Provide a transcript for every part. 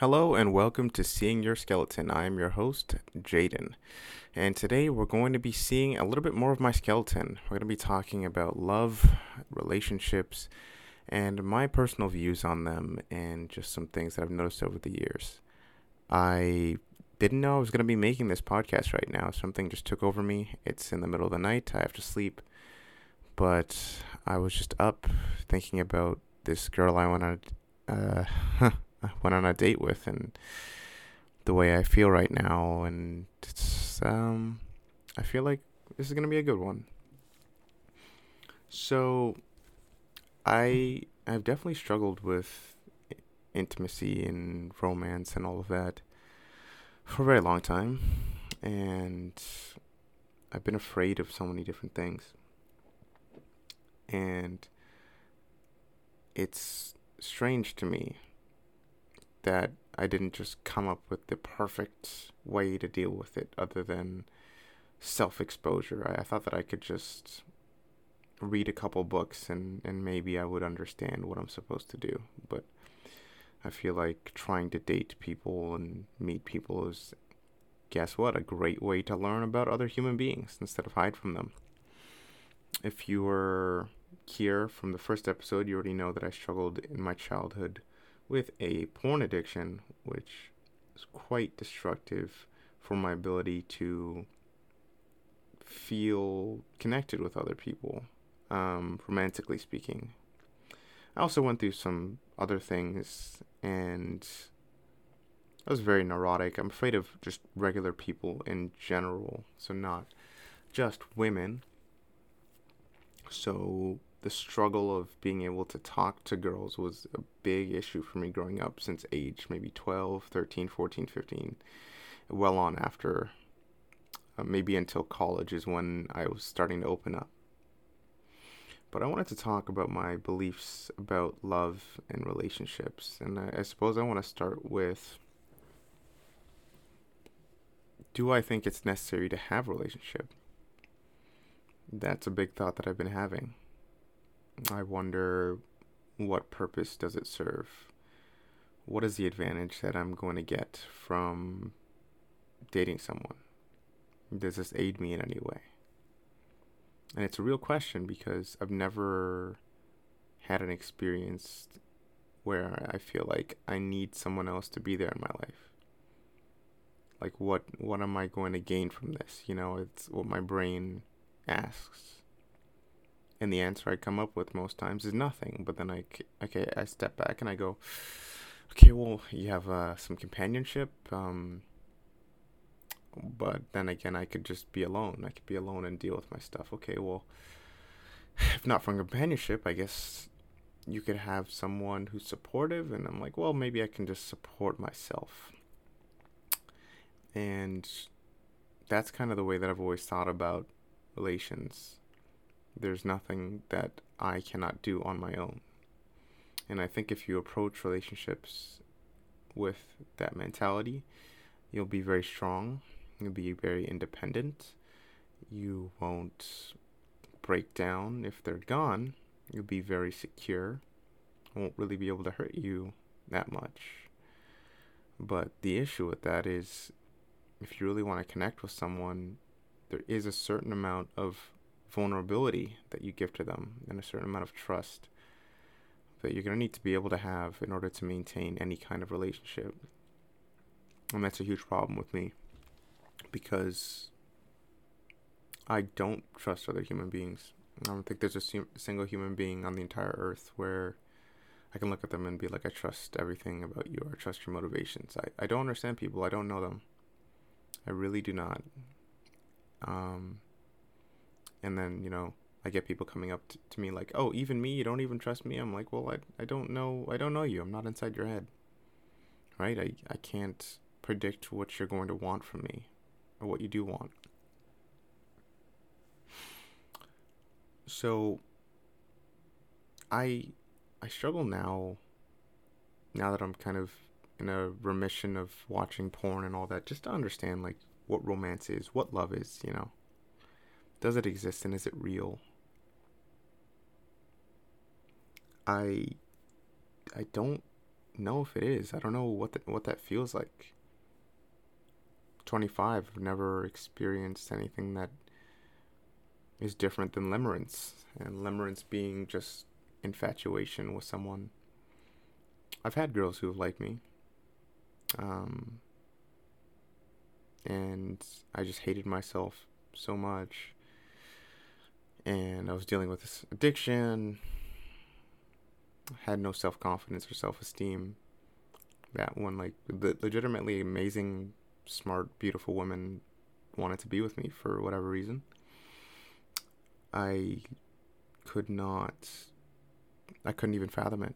Hello and welcome to Seeing Your Skeleton. I am your host, Jaden. And today we're going to be seeing a little bit more of my skeleton. We're going to be talking about love, relationships, and my personal views on them and just some things that I've noticed over the years. I didn't know I was going to be making this podcast right now. Something just took over me. It's in the middle of the night. I have to sleep. But I was just up thinking about this girl I went on a date with and the way I feel right now, and it's I feel like this is gonna be a good one. So I've definitely struggled with intimacy and romance and all of that for a very long time, and I've been afraid of so many different things, and it's strange to me that I didn't just come up with the perfect way to deal with it other than self-exposure. I thought that I could just read a couple books and maybe I would understand what I'm supposed to do. But I feel like trying to date people and meet people is, guess what, a great way to learn about other human beings instead of hide from them. If you were here from the first episode, you already know that I struggled in my childhood with a porn addiction, which is quite destructive for my ability to feel connected with other people, romantically speaking. I also went through some other things, and I was very neurotic. I'm afraid of just regular people in general, so not just women. So the struggle of being able to talk to girls was a big issue for me growing up since age maybe 12, 13, 14, 15, well on after, maybe until college is when I was starting to open up. But I wanted to talk about my beliefs about love and relationships, and I suppose I want to start with, do I think it's necessary to have a relationship? That's a big thought that I've been having. I wonder, what purpose does it serve? What is the advantage that I'm going to get from dating someone? Does this aid me in any way? And it's a real question because I've never had an experience where I feel like I need someone else to be there in my life. Like, what am I going to gain from this? You know, it's what my brain asks. And the answer I come up with most times is nothing. But then I step back and I go, okay, well, you have some companionship. But then again, I could just be alone. I could be alone and deal with my stuff. Okay, well, if not from companionship, I guess you could have someone who's supportive. And I'm like, well, maybe I can just support myself. And that's kind of the way that I've always thought about relations. There's nothing that I cannot do on my own. And I think if you approach relationships with that mentality, you'll be very strong. You'll be very independent. You won't break down if they're gone. You'll be very secure. Won't really be able to hurt you that much. But the issue with that is, if you really want to connect with someone, there is a certain amount of vulnerability that you give to them and a certain amount of trust that you're going to need to be able to have in order to maintain any kind of relationship. And that's a huge problem with me because I don't trust other human beings. I don't think there's a single human being on the entire earth where I can look at them and be like, I trust everything about you, or I trust your motivations. I don't understand people. I don't know them. I really do not. And then, you know, I get people coming up to me like, oh, even me, you don't even trust me? I'm like, well, I don't know you. I'm not inside your head, right? I can't predict what you're going to want from me or what you do want. So I struggle now that I'm kind of in a remission of watching porn and all that, just to understand, like, what romance is, what love is, you know. Does it exist and is it real? I don't know if it is. I don't know what that feels like. 25, I've never experienced anything that is different than limerence, and limerence being just infatuation with someone. I've had girls who have liked me, and I just hated myself so much, and I was dealing with this addiction, had no self-confidence or self-esteem. That one, like, the legitimately amazing, smart, beautiful woman wanted to be with me for whatever reason. I couldn't even fathom it.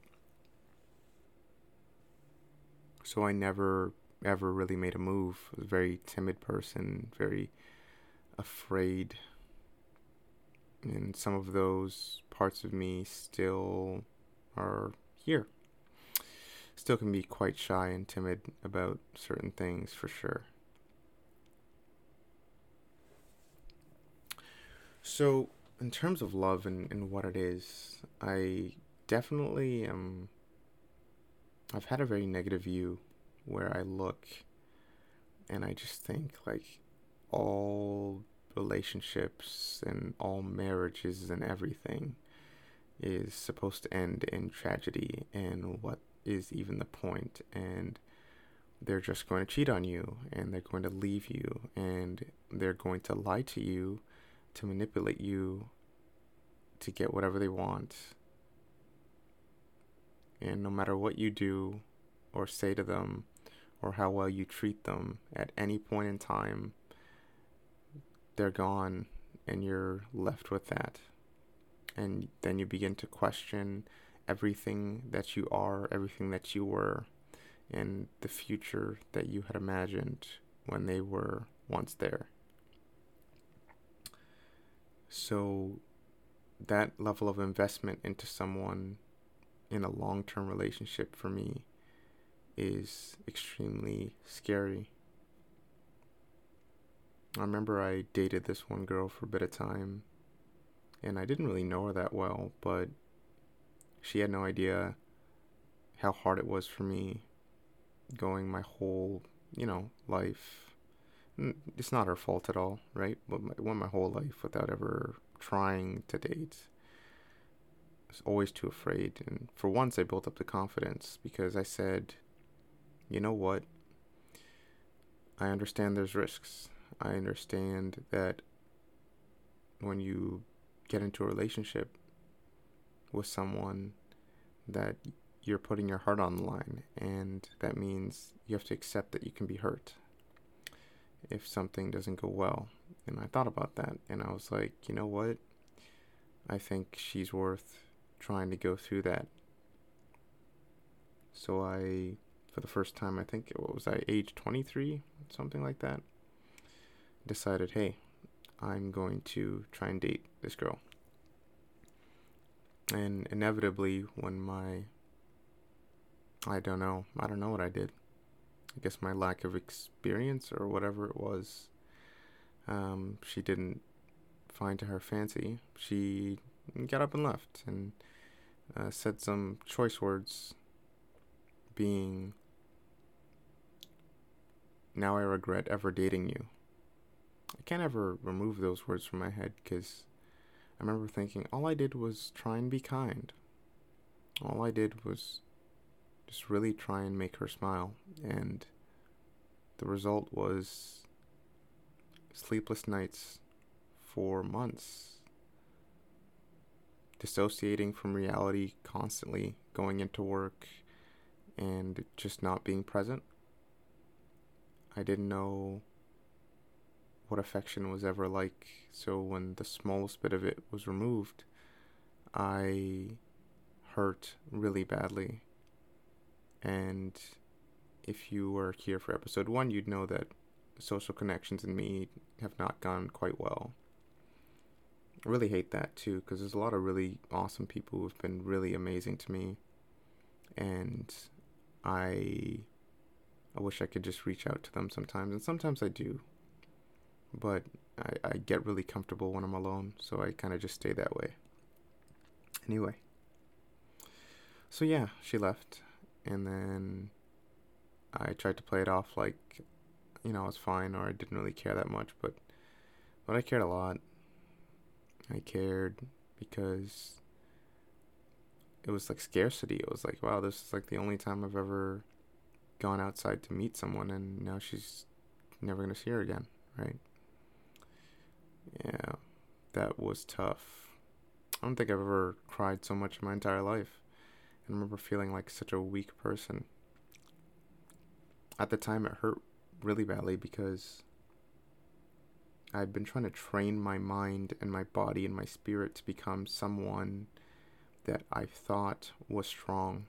So I never, ever really made a move. I was a very timid person, very afraid. And some of those parts of me still are here. Still can be quite shy and timid about certain things, for sure. So, in terms of love and what it is, I definitely I've had a very negative view where I look and I just think, like, all relationships and all marriages and everything is supposed to end in tragedy, and what is even the point? And they're just going to cheat on you, and they're going to leave you, and they're going to lie to you, to manipulate you, to get whatever they want. And no matter what you do or say to them or how well you treat them, at any point in time, they're gone and you're left with that. And then you begin to question everything that you are, everything that you were, and the future that you had imagined when they were once there. So that level of investment into someone in a long-term relationship for me is extremely scary. I remember I dated this one girl for a bit of time, and I didn't really know her that well, but she had no idea how hard it was for me going my whole, life. It's not her fault at all, right? But my whole life without ever trying to date. I was always too afraid. And for once, I built up the confidence because I said, you know what? I understand there's risks. I understand that when you get into a relationship with someone, that you're putting your heart on the line, and that means you have to accept that you can be hurt if something doesn't go well. And I thought about that, and I was like, you know what? I think she's worth trying to go through that. So I, for the first time, I think, age 23, something like that, decided, hey, I'm going to try and date this girl. And inevitably, when I don't know what I did. I guess my lack of experience or whatever it was, she didn't find her fancy. She got up and left and said some choice words, being, now I regret ever dating you. I can't ever remove those words from my head because I remember thinking, all I did was try and be kind. All I did was just really try and make her smile. And the result was sleepless nights for months, dissociating from reality constantly, going into work and just not being present. I didn't know what affection was ever like, so when the smallest bit of it was removed, I hurt really badly. And if you were here for episode 1, you'd know that social connections and me have not gone quite well. I really hate that too, because there's a lot of really awesome people who have been really amazing to me. And I wish I could just reach out to them sometimes. And sometimes I do. But I get really comfortable when I'm alone, so I kind of just stay that way. Anyway. So yeah, she left. and then I tried to play it off like, you know, I was fine or I didn't really care that much, but I cared a lot. I cared because it was like scarcity. It was like, wow, this is like the only time I've ever gone outside to meet someone, and now she's never going to see her again, right? Yeah, that was tough. I don't think I've ever cried so much in my entire life. I remember feeling like such a weak person. At the time, it hurt really badly because I'd been trying to train my mind and my body and my spirit to become someone that I thought was strong.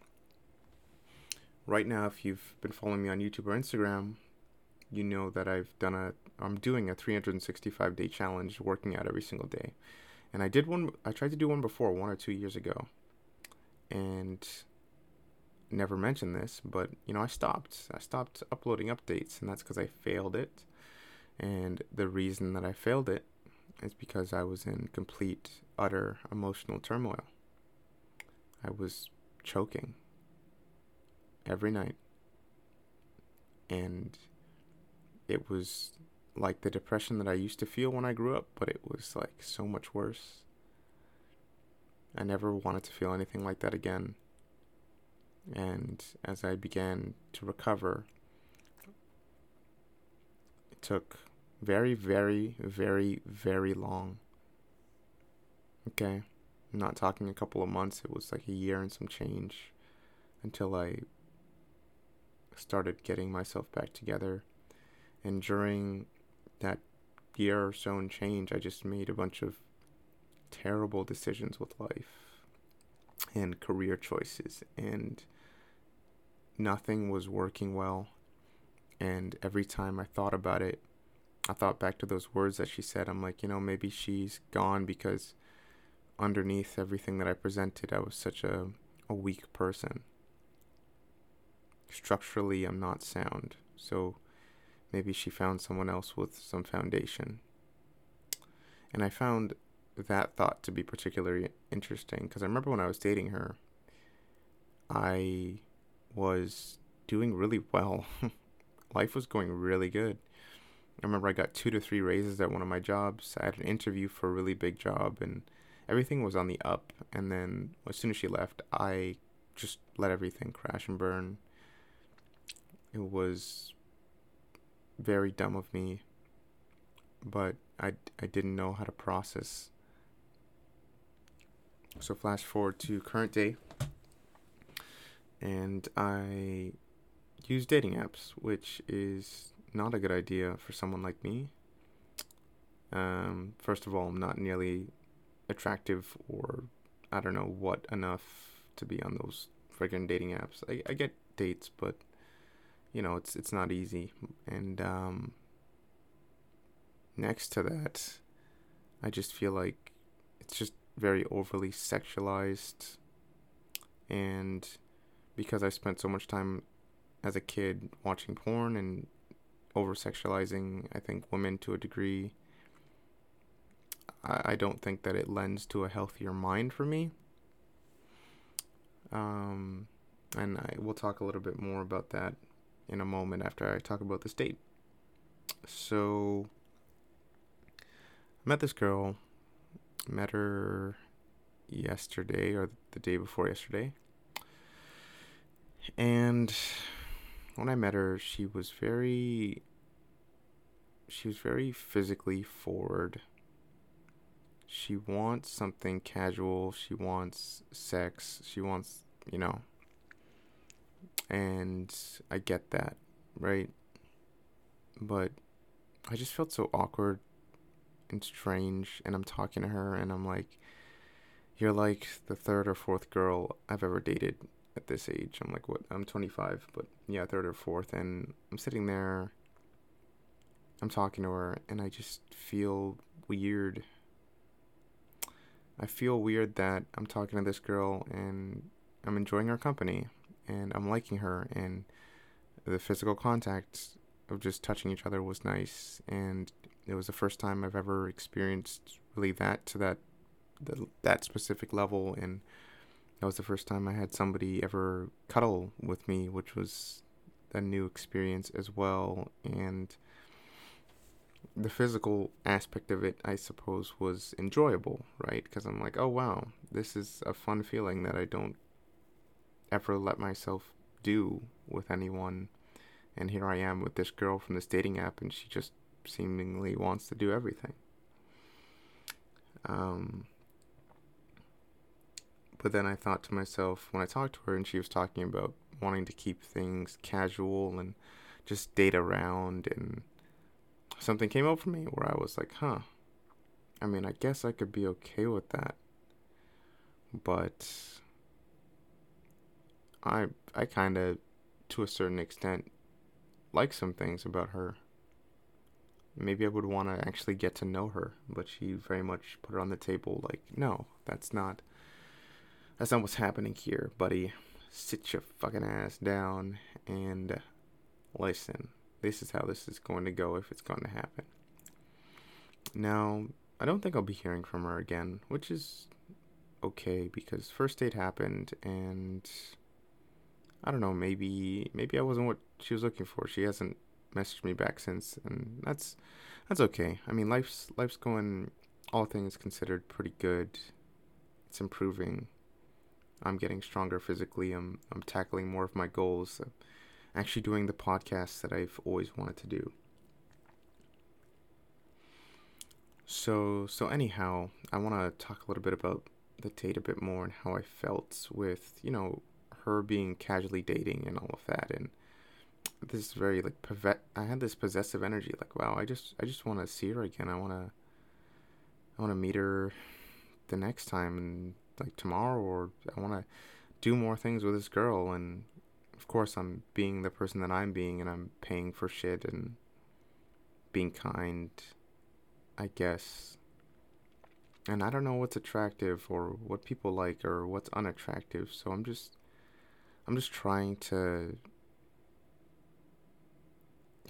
Right now, if you've been following me on YouTube or Instagram, you know that I'm doing a 365-day challenge, working out every single day. And I tried to do one before, 1 or 2 years ago. And never mentioned this, but, you know, I stopped uploading updates, and that's because I failed it. And the reason that I failed it is because I was in complete, utter emotional turmoil. I was choking every night. And it was like the depression that I used to feel when I grew up, but it was like so much worse. I never wanted to feel anything like that again. And as I began to recover, it took very, very, very, very long. Okay, I'm not talking a couple of months. It was like a year and some change until I started getting myself back together. And during that year or so and change, I just made a bunch of terrible decisions with life and career choices, and nothing was working well. And every time I thought about it, I thought back to those words that she said. I'm like, you know, maybe she's gone because underneath everything that I presented, I was such a weak person. Structurally, I'm not sound. So maybe she found someone else with some foundation. And I found that thought to be particularly interesting because I remember when I was dating her, I was doing really well. Life was going really good. I remember I got 2 to 3 raises at one of my jobs. I had an interview for a really big job and everything was on the up. And then as soon as she left, I just let everything crash and burn. It was very dumb of me, but I didn't know how to process. So flash forward to current day, and I use dating apps, which is not a good idea for someone like me. First of all, I'm not nearly attractive or I don't know what enough to be on those friggin' dating apps. I get dates, but, you know, it's not easy. And next to that, I just feel like it's just very overly sexualized, and because I spent so much time as a kid watching porn and over-sexualizing, I think, women to a degree, I don't think that it lends to a healthier mind for me, and I will talk a little bit more about that in a moment after I talk about this date. So I met this girl. Met her yesterday or the day before yesterday, and when I met her, she was very physically forward. She wants something casual, she wants sex, she wants, you know, and I get that, right? But I just felt so awkward and strange, and I'm talking to her and I'm like, you're like the 3rd or 4th girl I've ever dated at this age. I'm like, what? I'm 25, but yeah, 3rd or 4th. And I'm sitting there, I'm talking to her, and I just feel weird. I feel weird that I'm talking to this girl and I'm enjoying her company and I'm liking her, and the physical contact of just touching each other was nice, and it was the first time I've ever experienced really that to that specific level, and That was the first time I had somebody ever cuddle with me, which was a new experience as well. And the physical aspect of it, I suppose, was enjoyable, right? Because I'm like, oh, wow, this is a fun feeling that I don't ever let myself do with anyone. And here I am with this girl from this dating app, and she just seemingly wants to do everything. But then I thought to myself, when I talked to her, and she was talking about wanting to keep things casual and just date around, and something came up for me where I was like, huh, I mean, I guess I could be okay with that, but I kind of, to a certain extent, like some things about her. Maybe I would want to actually get to know her, but she very much put it on the table like, no, that's not what's happening here, buddy. Sit your fucking ass down and listen. This is how this is going to go if it's going to happen. Now, I don't think I'll be hearing from her again, which is okay, because first date happened, and I don't know, maybe I wasn't what she was looking for. She hasn't messaged me back since, and that's okay. I mean, life's going, all things considered, pretty good. It's improving. I'm getting stronger physically. I'm tackling more of my goals. I'm actually doing the podcast that I've always wanted to do. So anyhow, I want to talk a little bit about the date a bit more and how I felt with, you know, her being casually dating and all of that. And this very, like, I had this possessive energy, like, wow, I just want to see her again. I want to meet her the next time, and like tomorrow, or I want to do more things with this girl. And of course, I'm being the person that I'm being, and I'm paying for shit and being kind, I guess. And I don't know what's attractive or what people like or what's unattractive. So I'm just trying to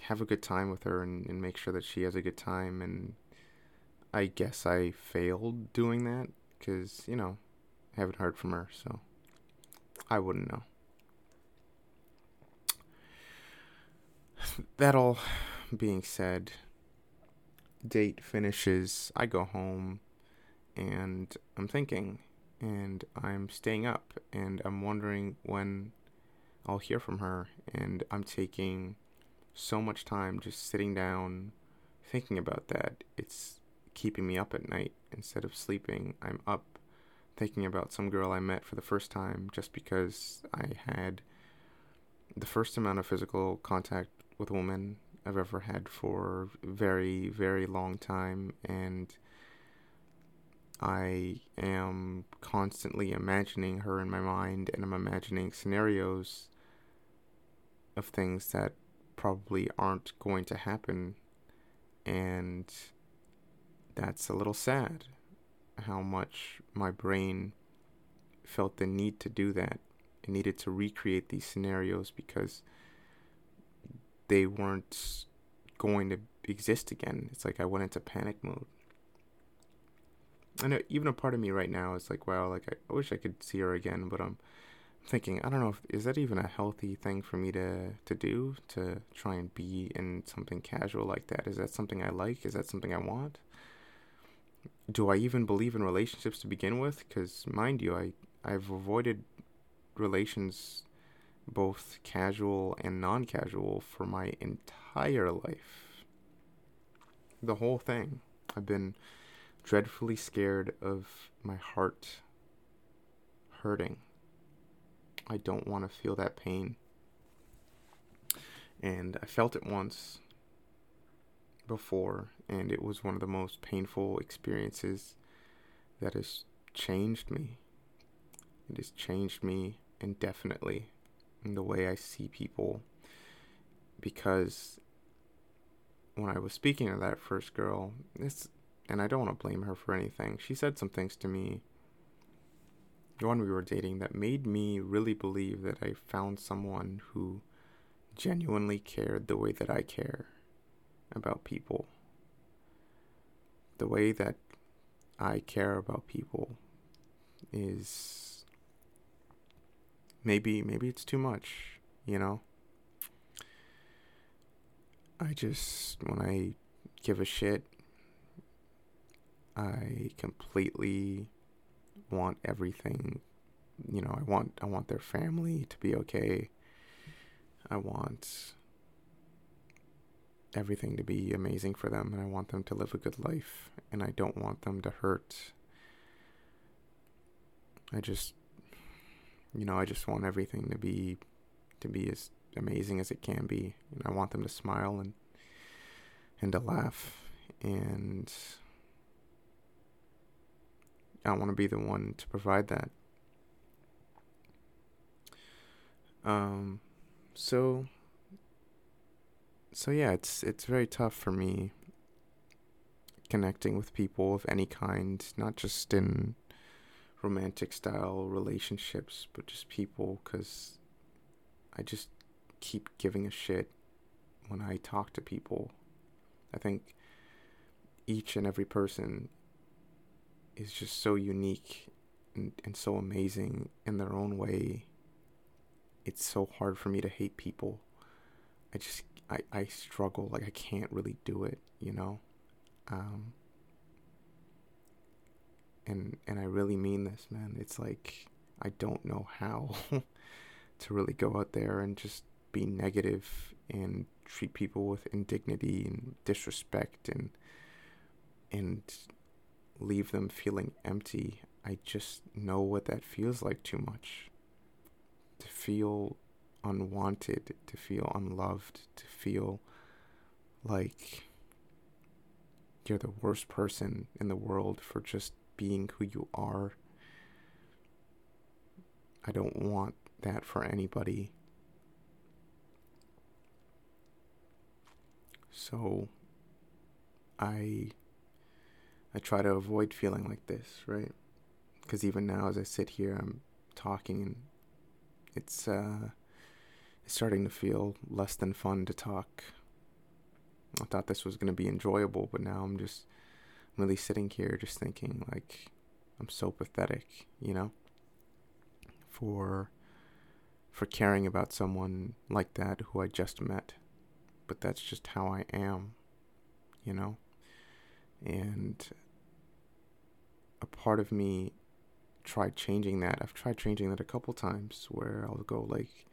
have a good time with her and make sure that she has a good time. And I guess I failed doing that because, you know, I haven't heard from her, so I wouldn't know. That all being said, date finishes, I go home, and I'm thinking, and I'm staying up, and I'm wondering when I'll hear from her, and I'm taking so much time just sitting down thinking about that. It's keeping me up at night. Instead of sleeping, I'm up thinking about some girl I met for the first time just because I had the first amount of physical contact with a woman I've ever had for a very, very long time, and I am constantly imagining her in my mind, and I'm imagining scenarios of things that probably aren't going to happen, and that's a little sad how much my brain felt the need to do that. It needed to recreate these scenarios because they weren't going to exist again. It's like I went into panic mode. I know even a part of me right now is like, wow, like I wish I could see her again, but I'm thinking, I don't know, is that even a healthy thing for me to do, to try and be in something casual like that? Is that something I like? Is that something I want? Do I even believe in relationships to begin with? Because, mind you, I've avoided relations, both casual and non-casual, for my entire life. The whole thing. I've been dreadfully scared of my heart hurting. I don't want to feel that pain. And I felt it once before, and it was one of the most painful experiences that has changed me. It has changed me indefinitely in the way I see people, because when I was speaking to that first girl, and I don't want to blame her for anything, she said some things to me when we were dating that made me really believe that I found someone who genuinely cared the way that I care about people. The way that I care about people is Maybe it's too much, you know? I just, when I give a shit, I completely want everything, you know, I want their family to be okay. I want everything to be amazing for them, and I want them to live a good life, and I don't want them to hurt. I just, you know, I just want everything to be as amazing as it can be, and I want them to smile and to laugh, and I want to be the one to provide that. So yeah, it's very tough for me connecting with people of any kind, not just in romantic style relationships, but just people, because I just keep giving a shit when I talk to people. I think each and every person is just so unique and so amazing in their own way. It's so hard for me to hate people. I struggle, like I can't really do it, you know? And I really mean this, man. It's like, I don't know how to really go out there and just be negative and treat people with indignity and disrespect and leave them feeling empty. I just know what that feels like too much. To feel unwanted, to feel unloved, to feel like you're the worst person in the world for just being who you are. I don't want that for anybody. So I try to avoid feeling like this, right? Because even now as I sit here, I'm talking, and it's starting to feel less than fun to talk. I thought this was going to be enjoyable, but now I'm just really sitting here just thinking, like, I'm so pathetic, you know, for caring about someone like that who I just met. But that's just how I am, you know? And a part of me tried changing that. I've tried changing that a couple times, where I'll go like,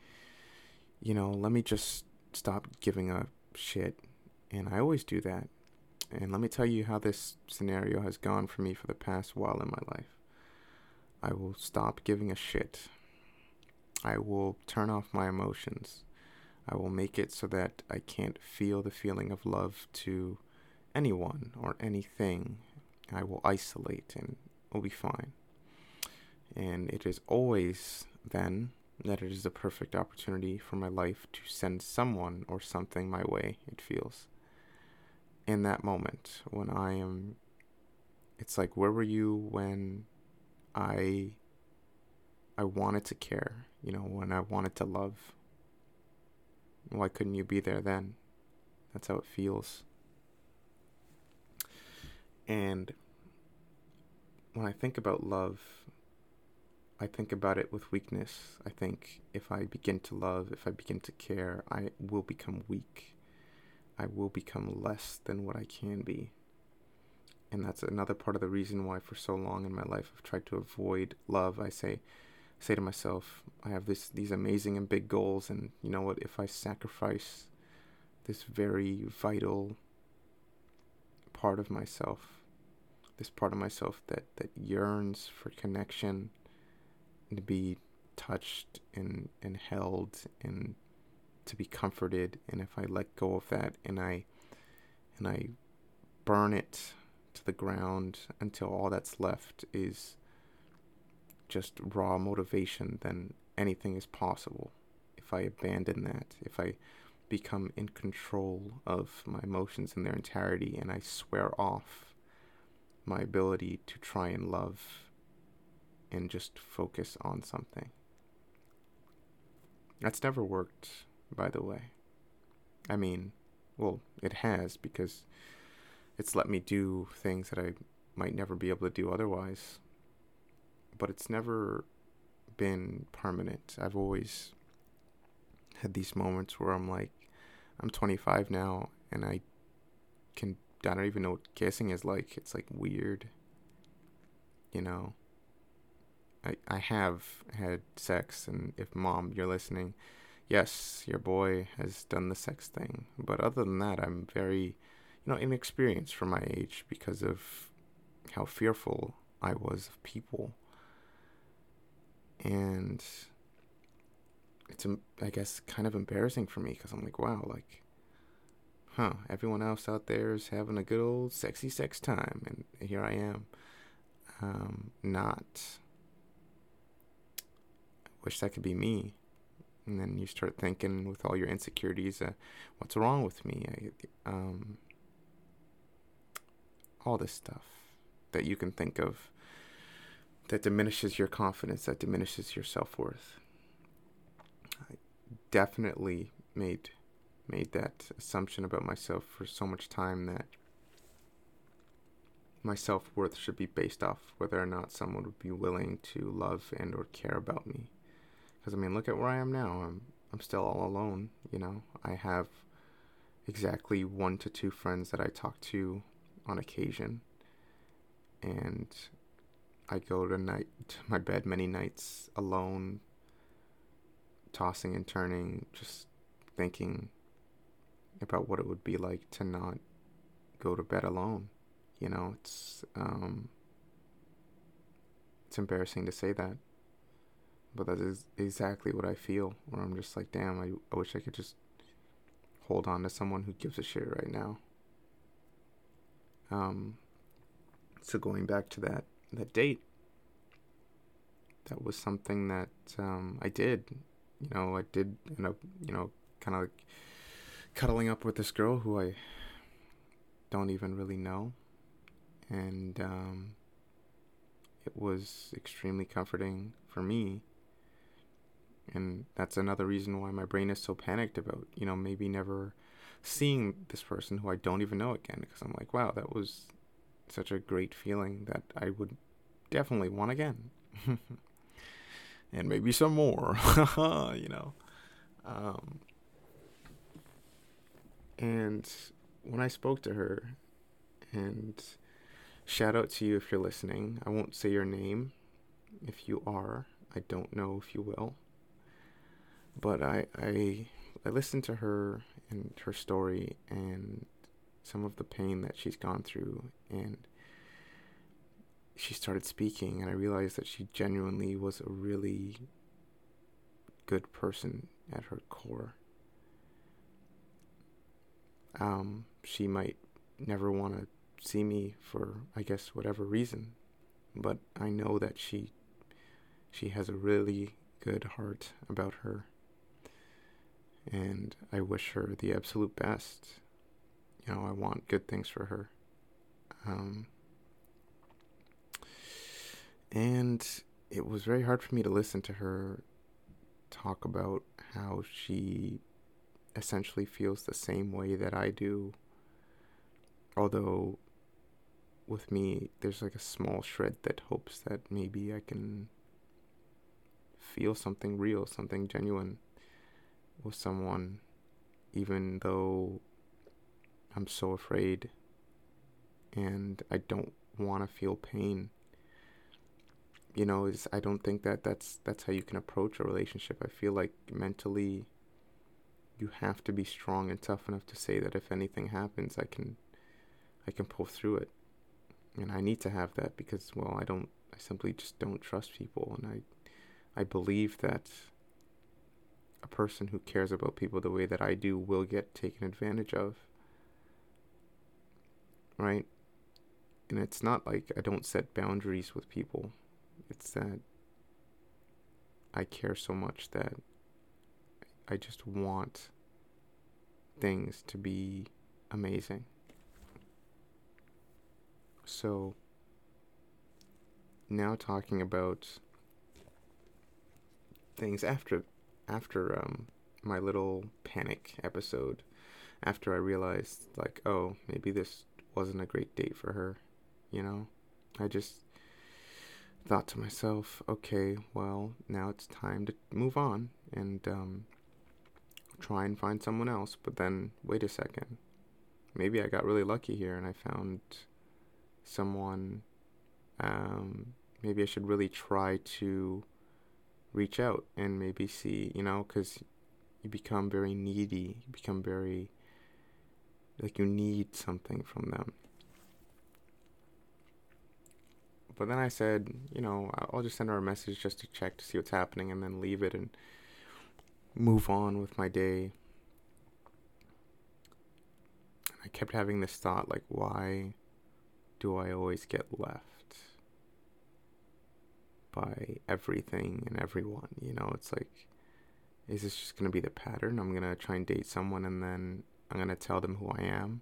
you know, let me just stop giving a shit. And I always do that. And let me tell you how this scenario has gone for me for the past while in my life. I will stop giving a shit. I will turn off my emotions. I will make it so that I can't feel the feeling of love to anyone or anything. I will isolate, and it'll be fine. And it is always then that it is the perfect opportunity for my life to send someone or something my way, it feels. In that moment when I am, it's like, where were you when I wanted to care, you know, when I wanted to love? Why couldn't you be there then? That's how it feels. And when I think about love, I think about it with weakness. I think if I begin to love, if I begin to care, I will become weak. I will become less than what I can be. And that's another part of the reason why for so long in my life I've tried to avoid love. I say to myself, I have these amazing and big goals, and you know what, if I sacrifice this very vital part of myself, this part of myself that yearns for connection, to be touched and held and to be comforted, and if I let go of that and I burn it to the ground until all that's left is just raw motivation, then anything is possible. If I abandon that, if I become in control of my emotions in their entirety, and I swear off my ability to try and love and just focus on something. That's never worked, by the way. I mean, well, it has, because it's let me do things that I might never be able to do otherwise. But it's never been permanent. I've always had these moments where I'm like, I'm 25 now and I don't even know what kissing is like. It's like weird, you know. I have had sex, and if Mom, you're listening, yes, your boy has done the sex thing. But other than that, I'm very, inexperienced for my age because of how fearful I was of people. And it's, I guess, kind of embarrassing for me because I'm like, wow, like, everyone else out there is having a good old sexy sex time. And here I am, not. Wish that could be me. And then you start thinking with all your insecurities, what's wrong with me? All this stuff that you can think of that diminishes your confidence, that diminishes your self-worth. I definitely made that assumption about myself for so much time that my self-worth should be based off whether or not someone would be willing to love and or care about me. Because, look at where I am now. I'm still all alone, I have exactly 1 to 2 friends that I talk to on occasion. And I go to my bed many nights alone, tossing and turning, just thinking about what it would be like to not go to bed alone. It's embarrassing to say that. But that is exactly what I feel, where I'm just like, damn, I wish I could just hold on to someone who gives a shit right now. So going back to that date, that was something that I did. I did end up, kind of like cuddling up with this girl who I don't even really know. And it was extremely comforting for me. And that's another reason why my brain is so panicked about, maybe never seeing this person who I don't even know again. Because I'm like, wow, that was such a great feeling that I would definitely want again. And maybe some more, And when I spoke to her, and shout out to you if you're listening. I won't say your name. If you are, I don't know if you will. But I listened to her and her story and some of the pain that she's gone through, and she started speaking, and I realized that she genuinely was a really good person at her core. She might never want to see me for, I guess, whatever reason, but I know that she has a really good heart about her. And I wish her the absolute best. I want good things for her. And it was very hard for me to listen to her talk about how she essentially feels the same way that I do. Although with me, there's like a small shred that hopes that maybe I can feel something real, something genuine with someone, even though I'm so afraid and I don't want to feel pain. I don't think that that's how you can approach a relationship. I feel like mentally you have to be strong and tough enough to say that if anything happens, I can pull through it. And I need to have that because, well, I simply just don't trust people. And I believe that a person who cares about people the way that I do will get taken advantage of, right? And it's not like I don't set boundaries with people. It's that I care so much that I just want things to be amazing. So, now talking about things after my little panic episode, after I realized, like, oh, maybe this wasn't a great date for her. I just thought to myself, okay, well, now it's time to move on and try and find someone else. But then, wait a second, maybe I got really lucky here and I found someone. Maybe I should really try to reach out and maybe see, you know, because you become very needy. You become very, like, you need something from them. But then I said, you know, I'll just send her a message just to check to see what's happening and then leave it and move on with my day. And I kept having this thought, like, why do I always get left by everything and everyone? You know, it's like, is this just going to be the pattern? I'm going to try and date someone and then I'm going to tell them who I am.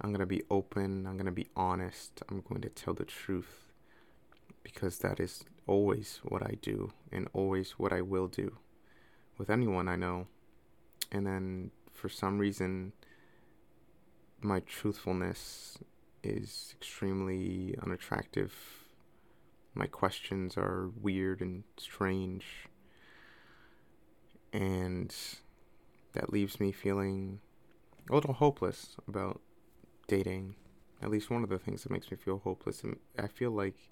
I'm going to be open. I'm going to be honest. I'm going to tell the truth, because that is always what I do and always what I will do with anyone I know. And then for some reason, my truthfulness is extremely unattractive. My questions are weird and strange. And that leaves me feeling a little hopeless about dating. At least one of the things that makes me feel hopeless. And I feel like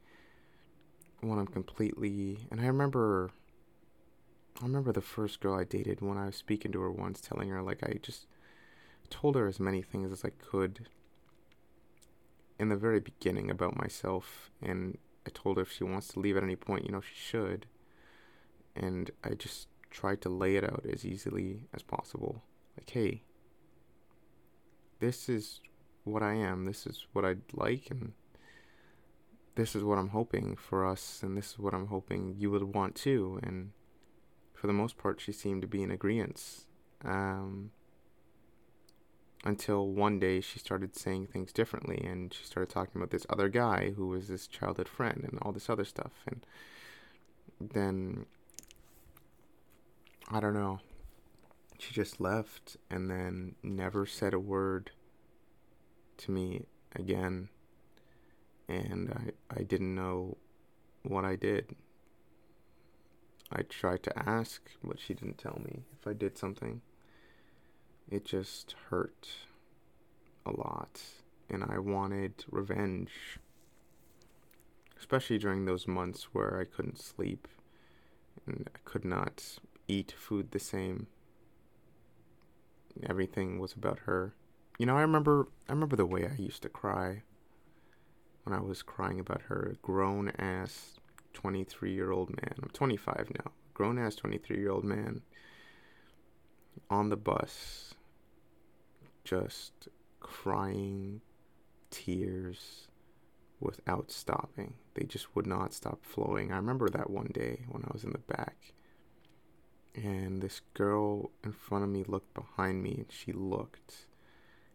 when I'm completely... And I remember the first girl I dated, when I was speaking to her once, telling her, like, I just told her as many things as I could in the very beginning about myself. And I told her if she wants to leave at any point, you know, she should. And I just tried to lay it out as easily as possible. Like, hey, this is what I am. This is what I'd like. And this is what I'm hoping for us. And this is what I'm hoping you would want too. And for the most part, she seemed to be in agreeance. Until one day she started saying things differently, and she started talking about this other guy who was this childhood friend and all this other stuff. And then, I don't know, she just left and then never said a word to me again. And I didn't know what I did. I tried to ask, but she didn't tell me if I did something. It just hurt a lot, and I wanted revenge, especially during those months where I couldn't sleep and I could not eat food the same. Everything was about her. You know, I remember the way I used to cry when I was crying about her. Grown-ass 23-year-old man. I'm 25 now. Grown-ass 23-year-old man on the bus, just crying tears without stopping. They just would not stop flowing. I remember that one day when I was in the back, and this girl in front of me looked behind me, and she looked,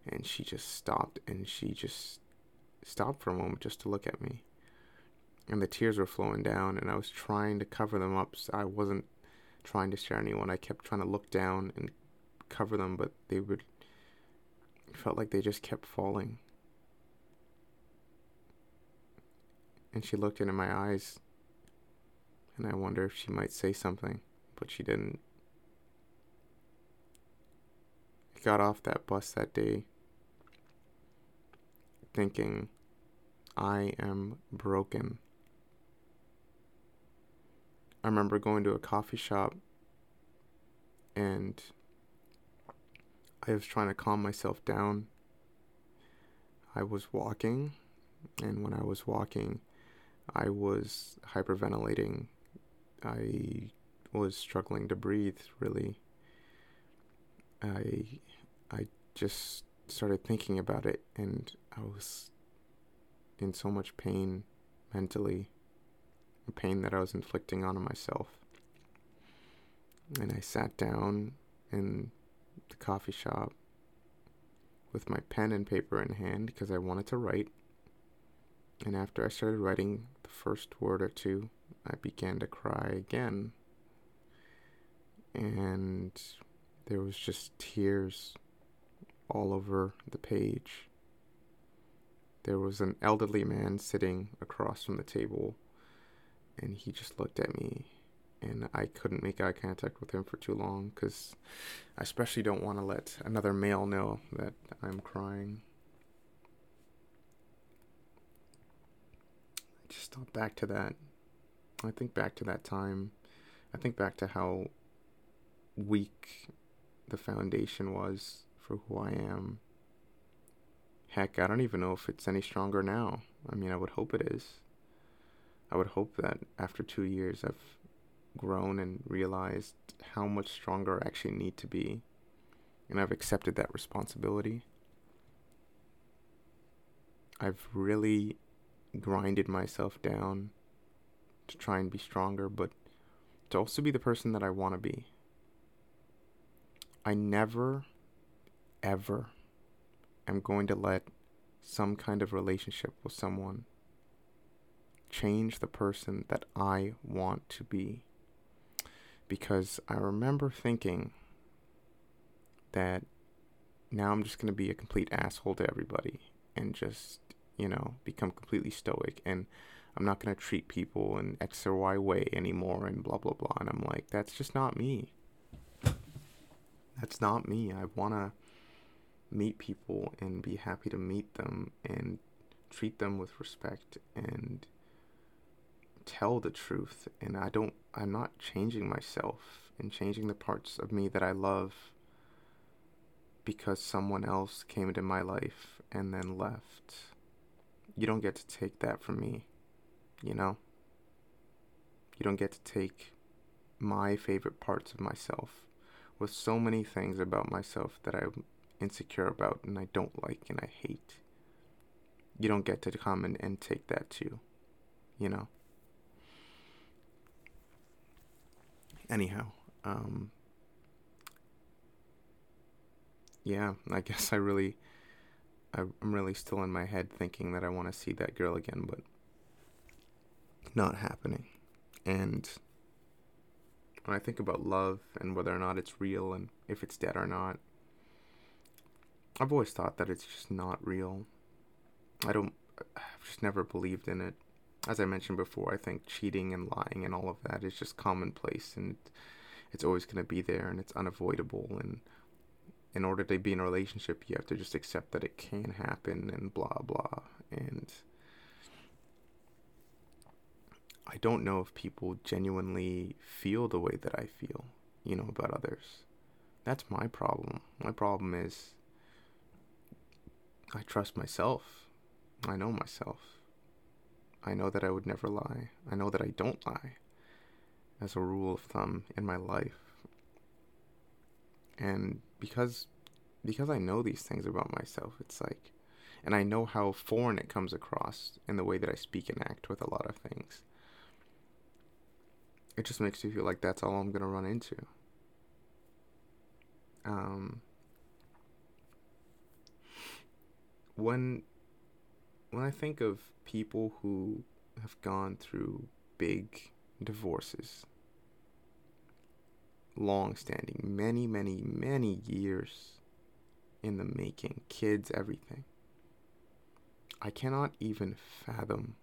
and she just stopped, and she just stopped for a moment just to look at me. And the tears were flowing down, and I was trying to cover them up. So I wasn't trying to share anyone. I kept trying to look down and cover them, but felt like they just kept falling. And she looked into my eyes, and I wonder if she might say something, but she didn't. I got off that bus that day thinking, I am broken. I remember going to a coffee shop, and I was trying to calm myself down. I was walking, and when I was walking, I was hyperventilating. I was struggling to breathe, really. I just started thinking about it, and I was in so much pain mentally. Pain that I was inflicting on myself. And I sat down in the coffee shop with my pen and paper in hand because I wanted to write. And after I started writing the first word or two, I began to cry again. And there was just tears all over the page. There was an elderly man sitting across from the table, and he just looked at me, and I couldn't make eye contact with him for too long, because I especially don't want to let another male know that I'm crying. I just thought back to that. I think back to that time. I think back to how weak the foundation was for who I am. Heck, I don't even know if it's any stronger now. I mean, I would hope it is. I would hope that after 2 years I've grown and realized how much stronger I actually need to be, and I've accepted that responsibility. I've really grinded myself down to try and be stronger, but to also be the person that I want to be. I never, ever am going to let some kind of relationship with someone change the person that I want to be. Because I remember thinking that now I'm just going to be a complete asshole to everybody and just, you know, become completely stoic, and I'm not going to treat people in X or Y way anymore and blah, blah, blah. And I'm like, that's just not me. That's not me. I want to meet people and be happy to meet them and treat them with respect and tell the truth. And I'm not changing myself and changing the parts of me that I love because someone else came into my life and then left. You don't get to take that from me. You know, you don't get to take my favorite parts of myself. With so many things about myself that I'm insecure about and I don't like and I hate, you don't get to come and take that too, you know. Anyhow, yeah, I guess I'm really still in my head thinking that I want to see that girl again, but not happening. And when I think about love and whether or not it's real and if it's dead or not, I've always thought that it's just not real. I've just never believed in it. As I mentioned before, I think cheating and lying and all of that is just commonplace, and it's always going to be there, and it's unavoidable, and in order to be in a relationship, you have to just accept that it can happen and blah, blah, and I don't know if people genuinely feel the way that I feel, you know, about others. That's my problem. My problem is I trust myself. I know myself. I know that I would never lie. I know that I don't lie as a rule of thumb in my life. And because I know these things about myself, it's like, and I know how foreign it comes across in the way that I speak and act with a lot of things. It just makes you feel like that's all I'm going to run into. When I think of people who have gone through big divorces, long-standing, many, many, many years in the making, kids, everything, I cannot even fathom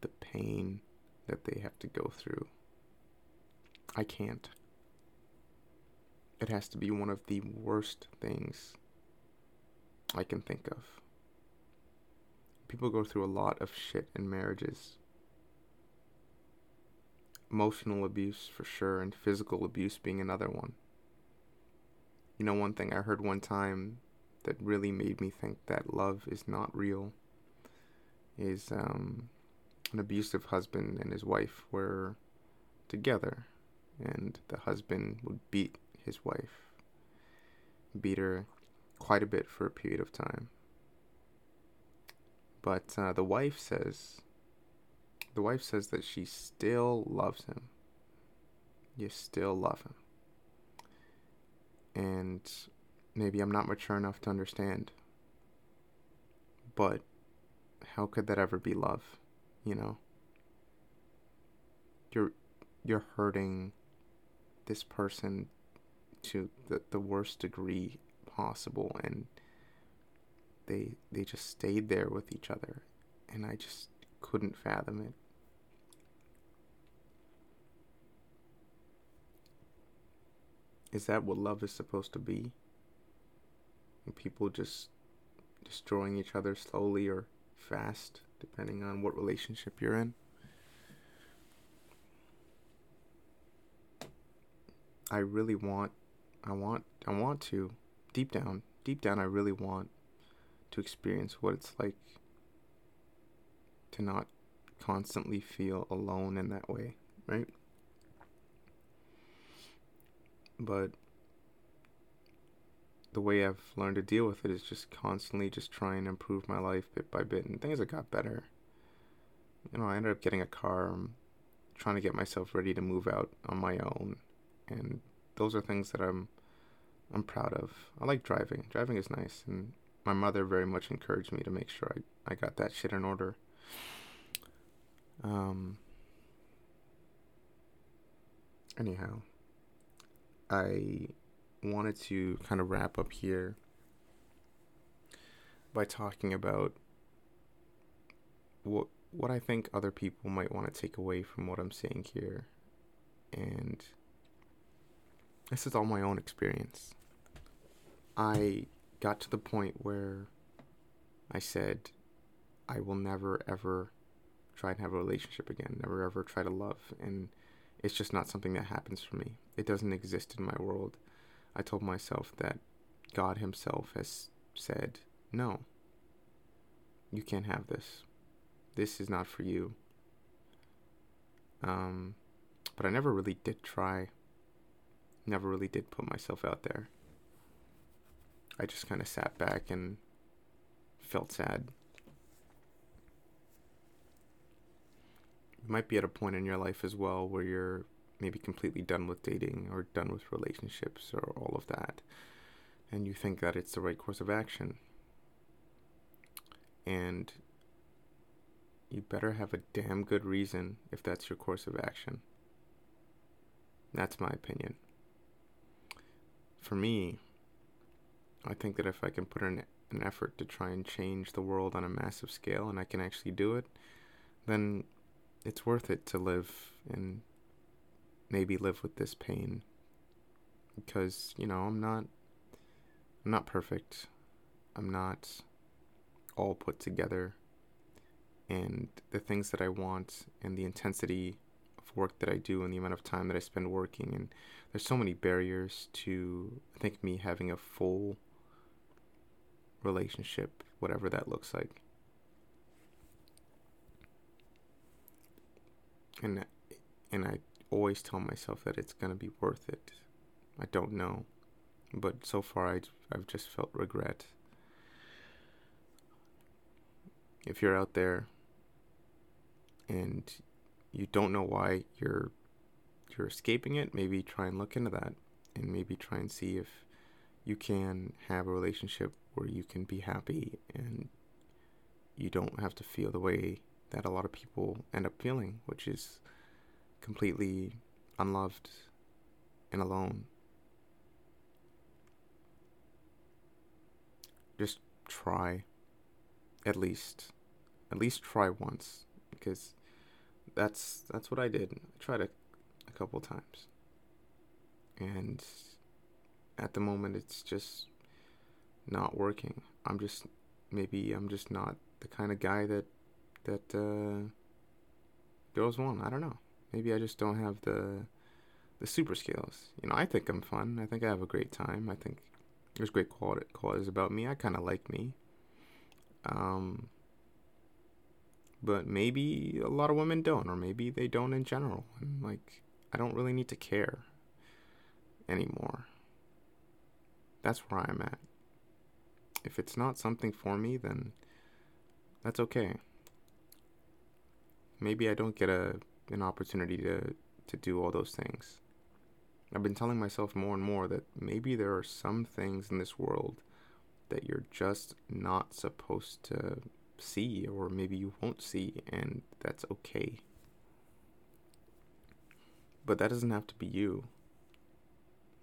the pain that they have to go through. I can't. It has to be one of the worst things I can think of. People go through a lot of shit in marriages. Emotional abuse for sure, and physical abuse being another one. You know, one thing I heard one time that really made me think that love is not real is an abusive husband and his wife were together. And the husband would beat his wife, beat her quite a bit for a period of time. But the wife says that she still loves him. You still love him. And maybe I'm not mature enough to understand. But how could that ever be love? You know, you're hurting this person to the worst degree possible, and they just stayed there with each other, and I just couldn't fathom it. Is that what love is supposed to be? And people just destroying each other slowly or fast, depending on what relationship you're in. I want to, deep down, I really want to experience what it's like to not constantly feel alone in that way, right? But the way I've learned to deal with it is just constantly just trying to improve my life bit by bit, and things have got better. You know, I ended up getting a car, trying to get myself ready to move out on my own, and those are things that I'm proud of. I like driving. Driving is nice, and my mother very much encouraged me to make sure I got that shit in order. Anyhow, I wanted to kind of wrap up here by talking about what I think other people might want to take away from what I'm saying here. And this is all my own experience. I got to the point where I said, I will never, ever try and have a relationship again. Never, ever try to love. And it's just not something that happens for me. It doesn't exist in my world. I told myself that God himself has said, no, you can't have this. This is not for you. But I never really did try. Never really did put myself out there. I just kind of sat back and felt sad. You might be at a point in your life as well where you're maybe completely done with dating or done with relationships or all of that, and you think that it's the right course of action. And you better have a damn good reason if that's your course of action. That's my opinion. For me, I think that if I can put in an effort to try and change the world on a massive scale, and I can actually do it, then it's worth it to live and maybe live with this pain, because, you know, I'm not perfect. I'm not all put together, and the things that I want and the intensity of work that I do and the amount of time that I spend working, and there's so many barriers to, I think, me having a full relationship, whatever that looks like. And I always tell myself that it's going to be worth it. I don't know. But so far, I've just felt regret. If you're out there and you don't know why you're escaping it, maybe try and look into that. And maybe try and see if you can have a relationship where you can be happy and you don't have to feel the way that a lot of people end up feeling, which is completely unloved and alone. Just try, at least try once, because that's what I did. I tried a couple times, and at the moment it's just not working. I'm just not the kind of guy that girls want. I don't know. Maybe I just don't have the super skills. You know, I think I'm fun. I think I have a great time. I think there's great qualities about me. I kind of like me. But maybe a lot of women don't, or maybe they don't in general. And, like, I don't really need to care anymore. That's where I'm at. If it's not something for me, then that's okay. Maybe I don't get an opportunity to do all those things. I've been telling myself more and more that maybe there are some things in this world that you're just not supposed to see, or maybe you won't see, and that's okay. But that doesn't have to be you.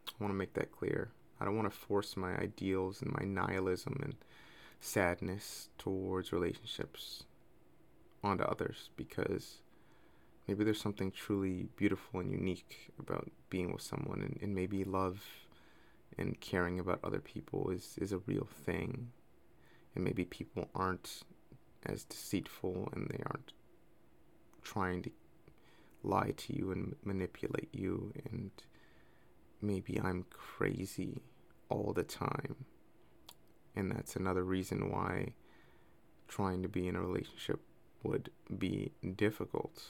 I want to make that clear. I don't want to force my ideals and my nihilism and sadness towards relationships onto others, because Maybe there's something truly beautiful and unique about being with someone, and maybe love and caring about other people is a real thing. And maybe people aren't as deceitful, and they aren't trying to lie to you and manipulate you, and maybe I'm crazy all the time. And that's another reason why trying to be in a relationship would be difficult.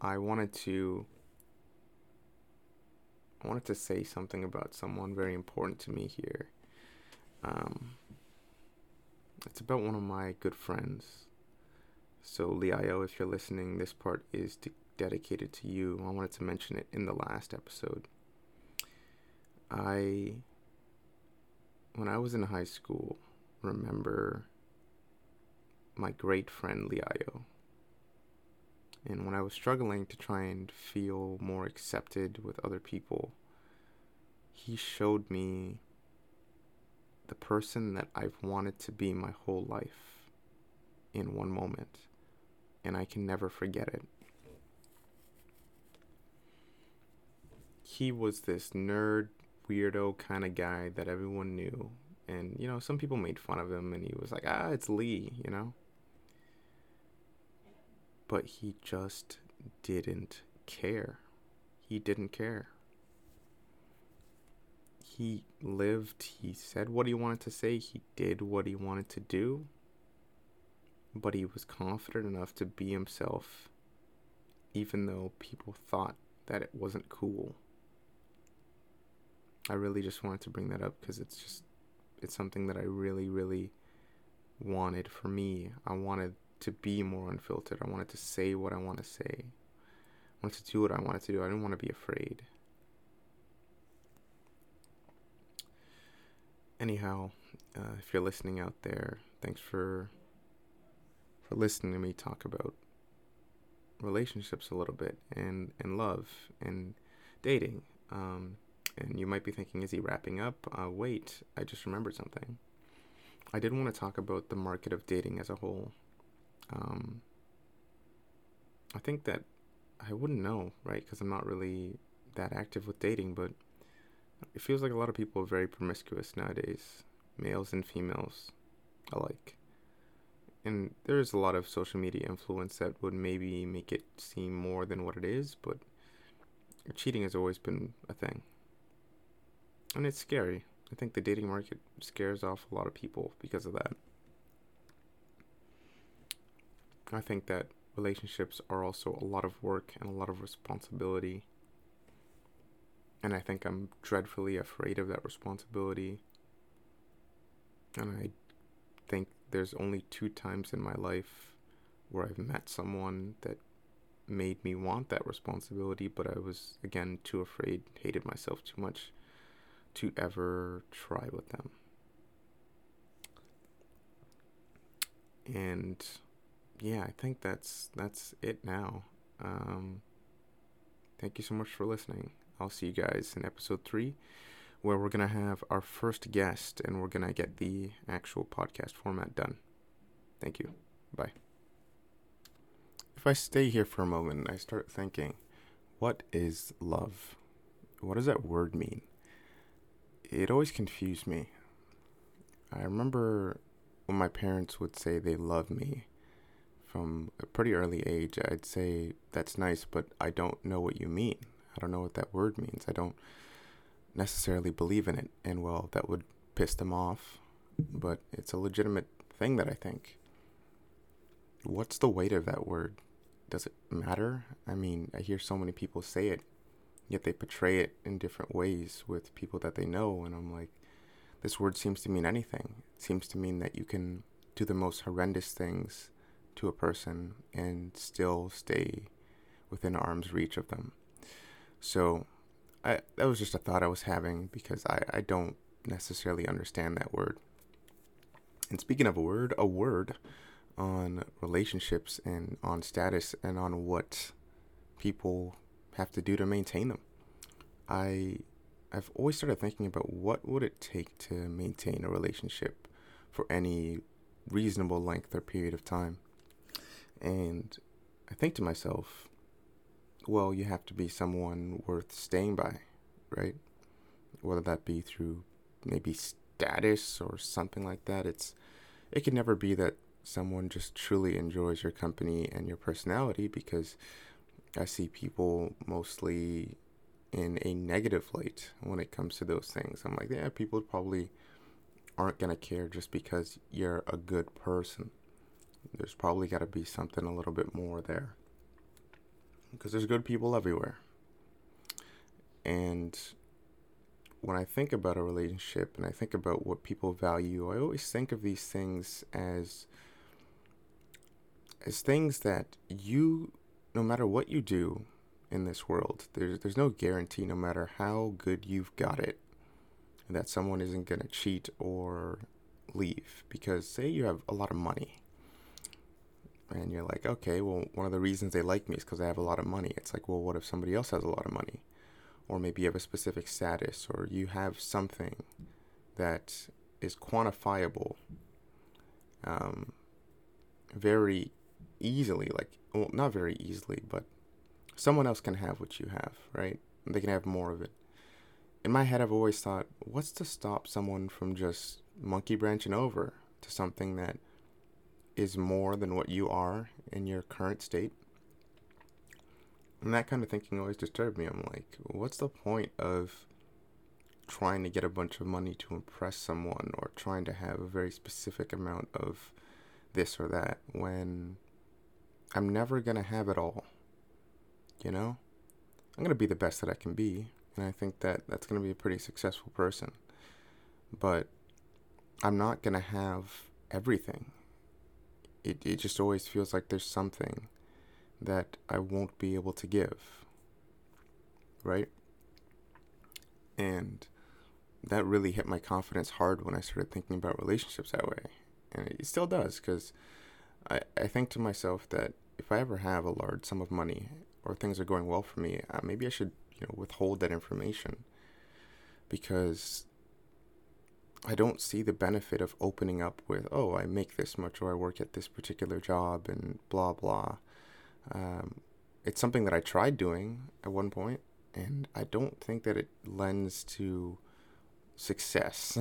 I wanted to say something about someone very important to me here. It's about one of my good friends. So, Leo, if you're listening, this part is dedicated to you. I wanted to mention it in the last episode. When I was in high school, remember my great friend Leo. And when I was struggling to try and feel more accepted with other people, he showed me the person that I've wanted to be my whole life in one moment. And I can never forget it. He was this nerd, weirdo kind of guy that everyone knew. And, you know, some people made fun of him, and he was like, it's Lee, you know? But he just didn't care. He didn't care. He lived, he said what he wanted to say, he did what he wanted to do, but he was confident enough to be himself, even though people thought that it wasn't cool. I really just wanted to bring that up because it's something that I really, really wanted for me. I wanted to be more unfiltered. I wanted to say what I want to say. I wanted to do what I wanted to do. I didn't want to be afraid. Anyhow, if you're listening out there, thanks for listening to me talk about relationships a little bit, and love and dating. And you might be thinking, is he wrapping up? Wait, I just remembered something. I did want to talk about the market of dating as a whole. I think that I wouldn't know, right? Because I'm not really that active with dating, but it feels like a lot of people are very promiscuous nowadays, males and females alike. And there is a lot of social media influence that would maybe make it seem more than what it is, but cheating has always been a thing. And it's scary. I think the dating market scares off a lot of people because of that. I think that relationships are also a lot of work and a lot of responsibility. And I think I'm dreadfully afraid of that responsibility. And I think there's only 2 times in my life where I've met someone that made me want that responsibility, but I was, again, too afraid, hated myself too much to ever try with them. And yeah, I think that's it now. Thank you so much for listening. I'll see you guys in episode 3, where we're going to have our first guest, and we're going to get the actual podcast format done. Thank you. Bye. If I stay here for a moment and I start thinking, what is love? What does that word mean? It always confused me. I remember when my parents would say they love me from a pretty early age, I'd say, that's nice, but I don't know what you mean. I don't know what that word means. I don't necessarily believe in it. And well, that would piss them off, but it's a legitimate thing that I think. What's the weight of that word? Does it matter? I mean, I hear so many people say it, yet they portray it in different ways with people that they know. And I'm like, this word seems to mean anything. It seems to mean that you can do the most horrendous things to a person and still stay within arm's reach of them. So that was just a thought I was having because I don't necessarily understand that word. And speaking of a word on relationships and on status and on what people have to do to maintain them. I've always started thinking about what would it take to maintain a relationship for any reasonable length or period of time. And I think to myself, well, you have to be someone worth staying by, right? Whether that be through maybe status or something like that. It can never be that someone just truly enjoys your company and your personality, because I see people mostly in a negative light when it comes to those things. I'm like, yeah, people probably aren't going to care just because you're a good person. There's probably got to be something a little bit more there, because there's good people everywhere. And when I think about a relationship and I think about what people value, I always think of these things as things that you, no matter what you do in this world, there's no guarantee, no matter how good you've got it, that someone isn't going to cheat or leave. Because say you have a lot of money and you're like, okay, well, one of the reasons they like me is because I have a lot of money. It's like, well, what if somebody else has a lot of money? Or maybe you have a specific status, or you have something that is quantifiable very easily. Like, well, not very easily, but someone else can have what you have, right? And they can have more of it. In my head, I've always thought, what's to stop someone from just monkey branching over to something that is more than what you are in your current state? And that kind of thinking always disturbed me. I'm like, what's the point of trying to get a bunch of money to impress someone, or trying to have a very specific amount of this or that, when I'm never going to have it all? You know, I'm going to be the best that I can be. And I think that that's going to be a pretty successful person. But I'm not going to have everything. It just always feels like there's something that I won't be able to give, right? And that really hit my confidence hard when I started thinking about relationships that way. And it still does, because I think to myself that if I ever have a large sum of money, or things are going well for me, maybe I should, withhold that information, because I don't see the benefit of opening up with, oh, I make this much, or I work at this particular job, and blah, blah. It's something that I tried doing at one point, and I don't think that it lends to success.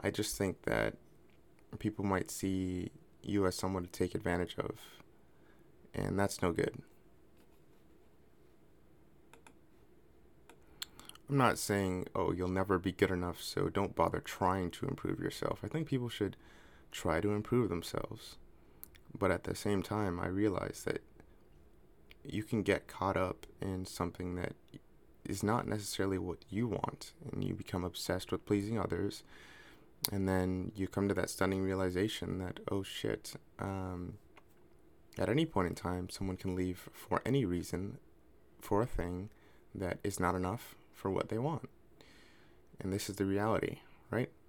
I just think that people might see you as someone to take advantage of, and that's no good. I'm not saying, oh, you'll never be good enough, so don't bother trying to improve yourself. I think people should try to improve themselves. But at the same time, I realize that you can get caught up in something that is not necessarily what you want, and you become obsessed with pleasing others, and then you come to that stunning realization that, oh shit, at any point in time, someone can leave for any reason, for a thing that is not enough for what they want. And this is the reality, right?